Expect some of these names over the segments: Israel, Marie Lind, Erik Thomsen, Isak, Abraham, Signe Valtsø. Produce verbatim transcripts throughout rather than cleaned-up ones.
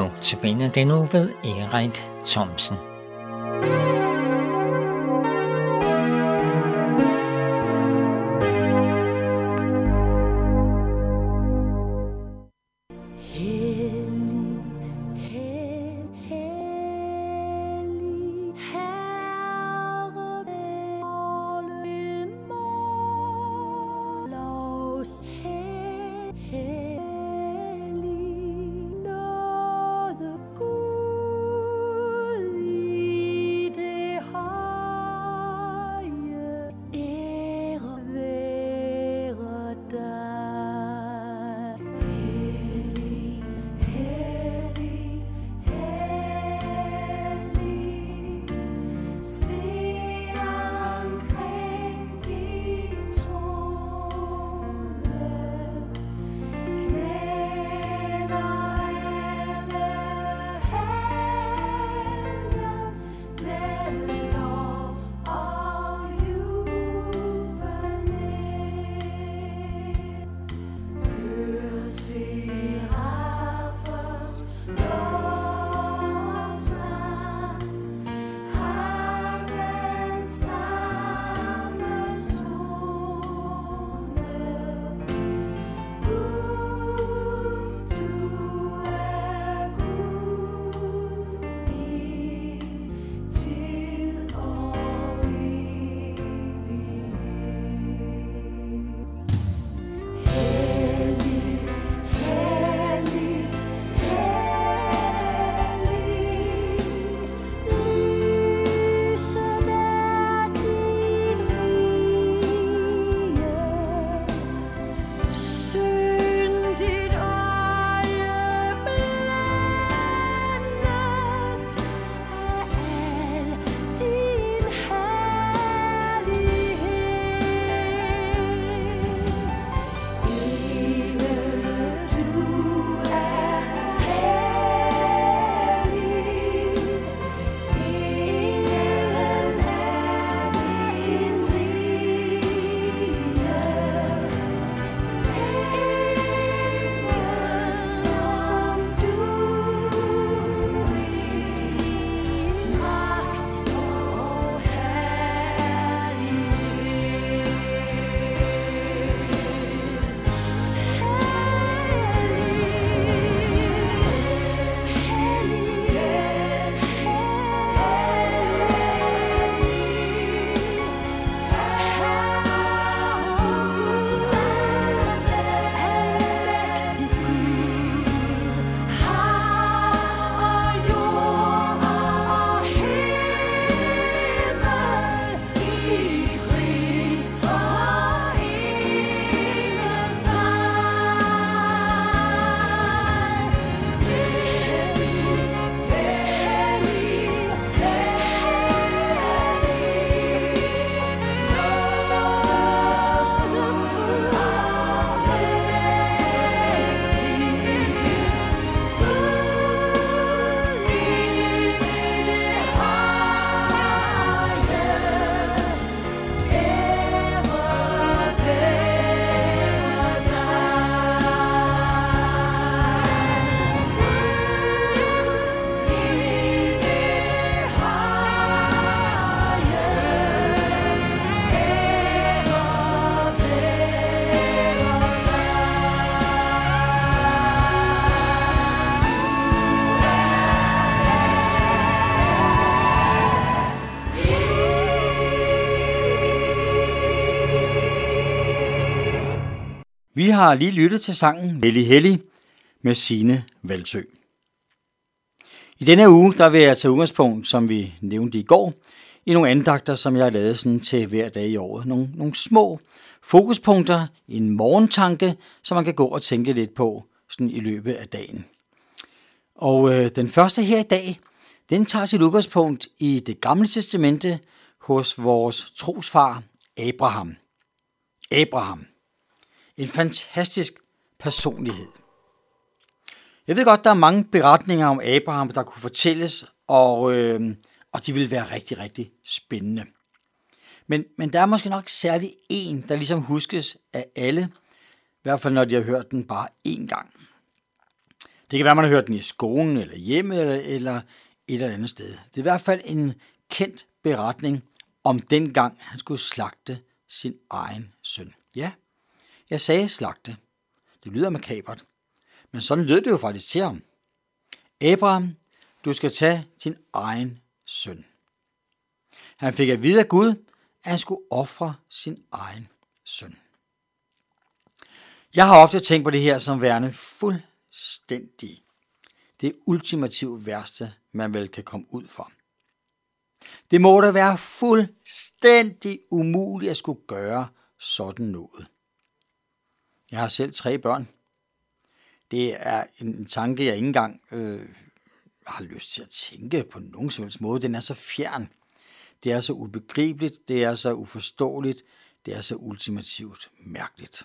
Nu tilbinder den uge ved Erik Thomsen. Vi har lige lyttet til sangen Hellig Hellig med Signe Valtsø. I denne uge der vil jeg tage udgangspunkt, som vi nævnte i går, i nogle andagter, som jeg har lavet sådan til hver dag i året. Nogle, nogle små fokuspunkter, en morgentanke, som man kan gå og tænke lidt på sådan i løbet af dagen. Og øh, den første her i dag, den tager sit udgangspunkt i Det Gamle Testamente hos vores trosfar Abraham. Abraham. En fantastisk personlighed. Jeg ved godt, der er mange beretninger om Abraham, der kunne fortælles, og, øh, og de ville være rigtig, rigtig spændende. Men, men der er måske nok særlig en, der ligesom huskes af alle, i hvert fald når de har hørt den bare én gang. Det kan være, man har hørt den i skolen, eller hjemme, eller, eller et eller andet sted. Det er i hvert fald en kendt beretning om dengang, han skulle slagte sin egen søn. Ja, jeg sagde slagte. Det lyder makabert, men sådan lød det jo faktisk til ham. Abraham, du skal tage din egen søn. Han fik at vide af Gud, at han skulle ofre sin egen søn. Jeg har ofte tænkt på det her som værende fuldstændig det ultimative værste, man vel kan komme ud for. Det må da være fuldstændig umuligt at skulle gøre sådan noget. Jeg har selv tre børn. Det er en tanke, jeg ikke engang øh, har lyst til at tænke på nogen som helst måde. Den er så fjern. Det er så ubegribeligt, det er så uforståeligt, det er så ultimativt mærkeligt.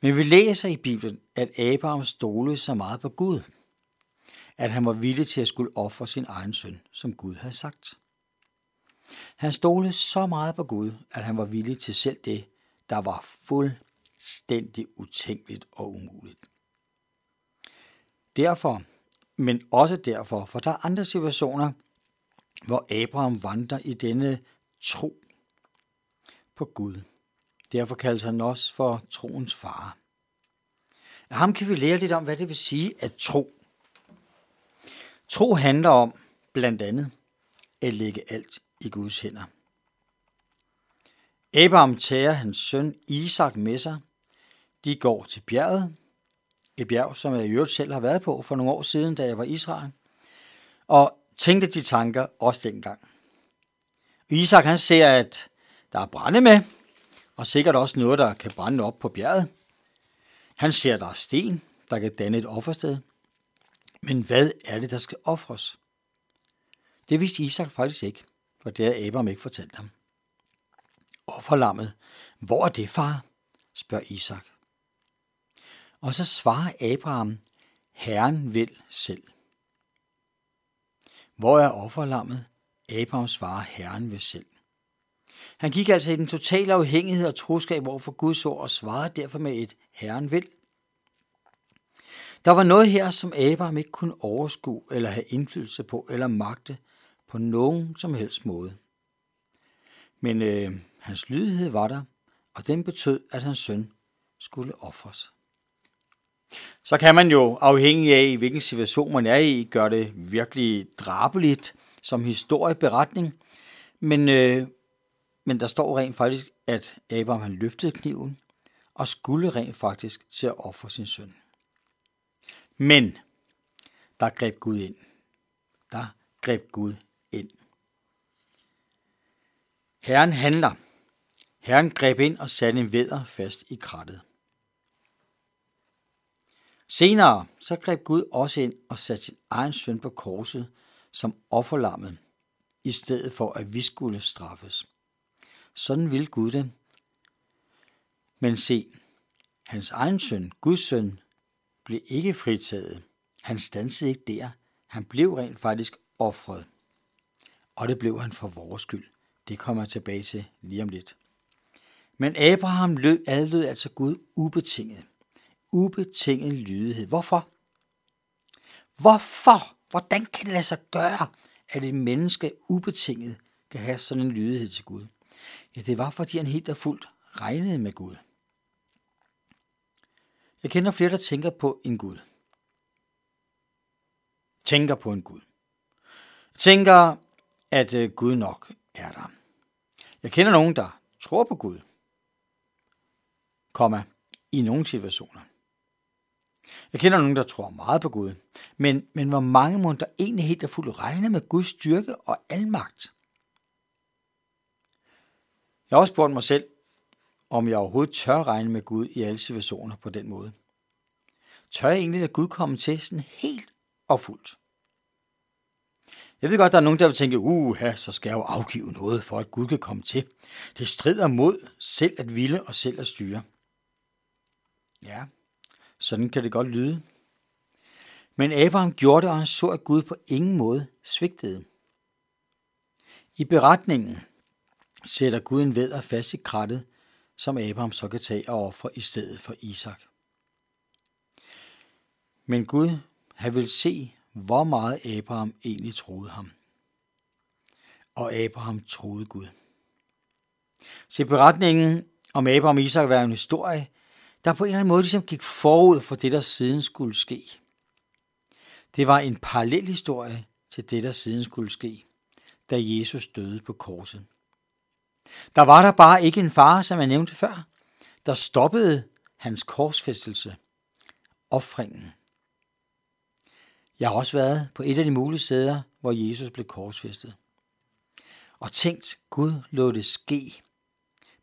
Men vi læser i Bibelen, at Abraham stolede så meget på Gud, at han var villig til at skulle ofre sin egen søn, som Gud havde sagt. Han stolede så meget på Gud, at han var villig til selv det, der var fuldstændig utænkeligt og umuligt. Derfor, men også derfor, for der er andre situationer, hvor Abraham vandrer i denne tro på Gud. Derfor kaldes han også for troens far. Af ham kan vi lære lidt om, hvad det vil sige at tro. Tro handler om, blandt andet, at lægge alt i Guds hænder. Abraham tager hans søn Isak med sig. De går til bjerget. Et bjerg, som jeg i øvrigt selv har været på for nogle år siden, da jeg var i Israel. Og tænkte de tanker også dengang. Isak han ser, at der er brænde med, og sikkert også noget, der kan brænde op på bjerget. Han ser, at der er sten, der kan danne et offersted. Men hvad er det, der skal ofres? Det vidste Isak faktisk ikke, for det havde Abraham ikke fortalt ham. Offerlammet, hvor er det, far? Spørger Isak. Og så svarer Abraham, Herren vil selv. Hvor er offerlammet? Abraham svarer, Herren vil selv. Han gik altså i den totale afhængighed og troskab overfor Guds ord og svarede derfor med et Herren vil. Der var noget her, som Abraham ikke kunne overskue eller have indflydelse på eller magte på nogen som helst måde. Men øh, hans lydighed var der, og den betød, at hans søn skulle ofres. Så kan man jo, afhængig af hvilken situation man er i, gøre det virkelig drabeligt som historieberetning, men, øh, men der står rent faktisk, at Abraham han løftede kniven og skulle rent faktisk til at ofre sin søn. Men der greb Gud ind. Der greb Gud ind. Herren handler. Herren greb ind og satte en vædder fast i krattet. Senere så greb Gud også ind og satte sin egen søn på korset som offerlammet, i stedet for at vi skulle straffes. Sådan ville Gud det. Men se, hans egen søn, Guds søn, blev ikke fritaget. Han standsede ikke der. Han blev rent faktisk ofret. Og det blev han for vores skyld. Det kommer jeg tilbage til lige om lidt. Men Abraham adlød altså Gud ubetinget. Ubetinget lydighed. Hvorfor? Hvorfor? Hvordan kan det lade sig gøre, at et menneske ubetinget kan have sådan en lydighed til Gud? Ja, det var fordi han helt og fuldt regnede med Gud. Jeg kender flere, der tænker på en Gud. Tænker på en Gud. Tænker, at Gud nok er der. Jeg kender nogen, der tror på Gud, komma, i nogle situationer. Jeg kender nogen, der tror meget på Gud, men, men hvor mange må der egentlig helt og fuldt regne med Guds styrke og almagt? Jeg har også spurgt mig selv, om jeg overhovedet tør regne med Gud i alle situationer på den måde. Tør jeg egentlig at Gud komme til sådan helt og fuldt? Jeg ved godt, der er nogen, der vil tænke, uha, så skal jeg jo afgive noget, for at Gud kan komme til. Det strider mod selv at ville og selv at styre. Ja, sådan kan det godt lyde. Men Abraham gjorde det, og han så, at Gud på ingen måde svigtede. I beretningen sætter Gud en vædder fast i krattet, som Abraham så kan tage og ofre i stedet for Isak. Men Gud, han ville se, hvor meget Abraham egentlig troede ham. Og Abraham troede Gud. Se, beretningen om Abraham og Isak var en historie, der på en eller anden måde ligesom gik forud for det, der siden skulle ske. Det var en parallel historie til det, der siden skulle ske, da Jesus døde på korset. Der var der bare ikke en far, som jeg nævnte før, der stoppede hans korsfæstelse, ofringen. Jeg har også været på et af de mulige steder, hvor Jesus blev korsfæstet, og tænkt, Gud lod det ske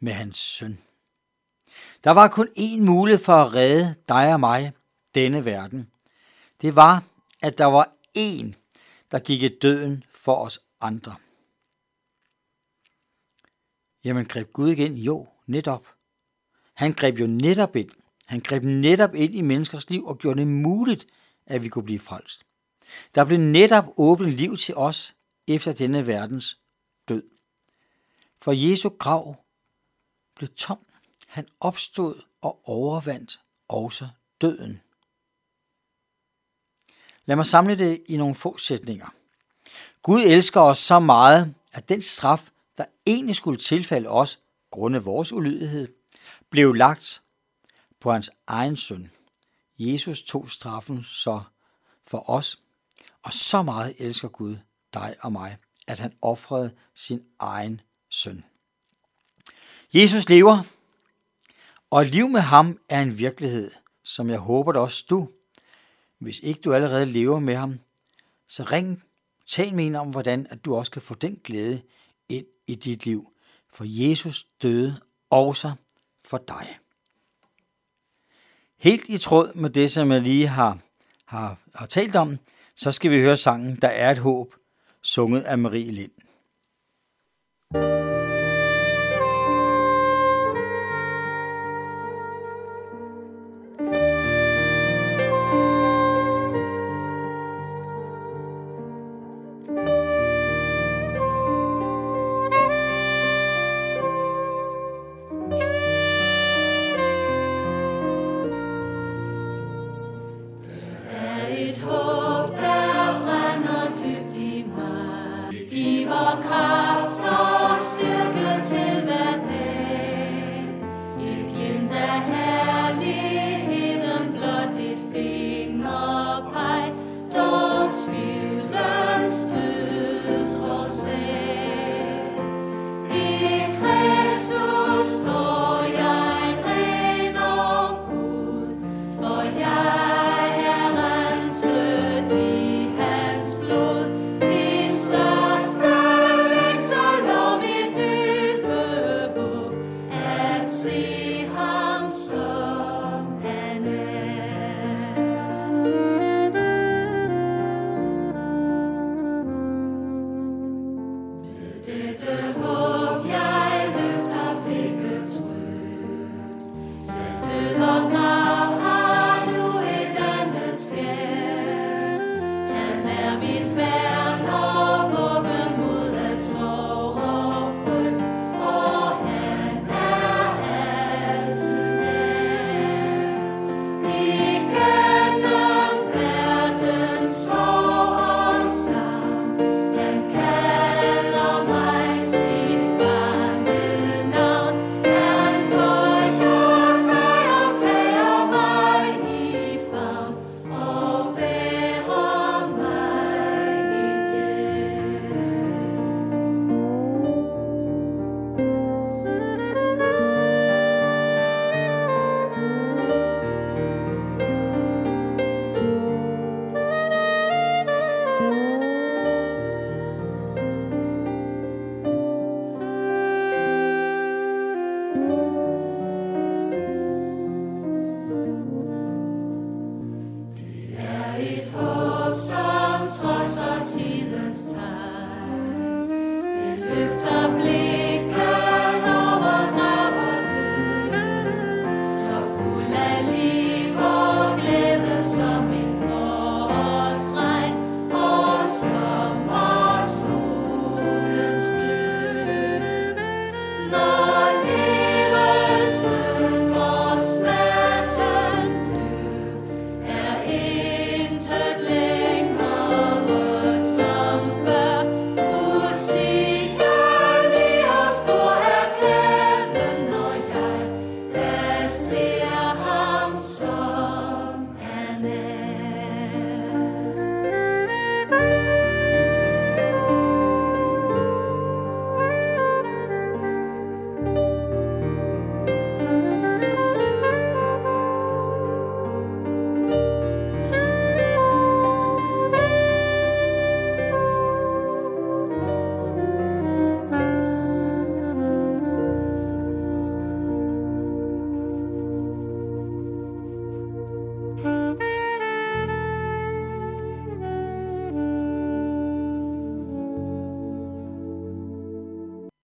med hans søn. Der var kun én mulighed for at redde dig og mig, denne verden. Det var, at der var én, der gik i døden for os andre. Jamen, greb Gud igen? Jo, netop. Han greb jo netop ind. Han greb netop ind i menneskers liv og gjorde det muligt, at vi kunne blive frelst. Der blev netop åbent liv til os efter denne verdens død. For Jesu grav blev tom. Han opstod og overvandt også døden. Lad mig samle det i nogle få sætninger. Gud elsker os så meget, at den straf, der egentlig skulle tilfalde os, grundet vores ulydighed, blev lagt på hans egen søn. Jesus tog straffen så for os, og så meget elsker Gud dig og mig, at han ofrede sin egen søn. Jesus lever, og et liv med ham er en virkelighed, som jeg håber det også du. Hvis ikke du allerede lever med ham, så ring, tal med en om, hvordan at du også kan få den glæde ind i dit liv, for Jesus døde også for dig. Helt i tråd med det, som jeg lige har, har, har talt om, så skal vi høre sangen "Der er et håb", sunget af Marie Lind. Yeah.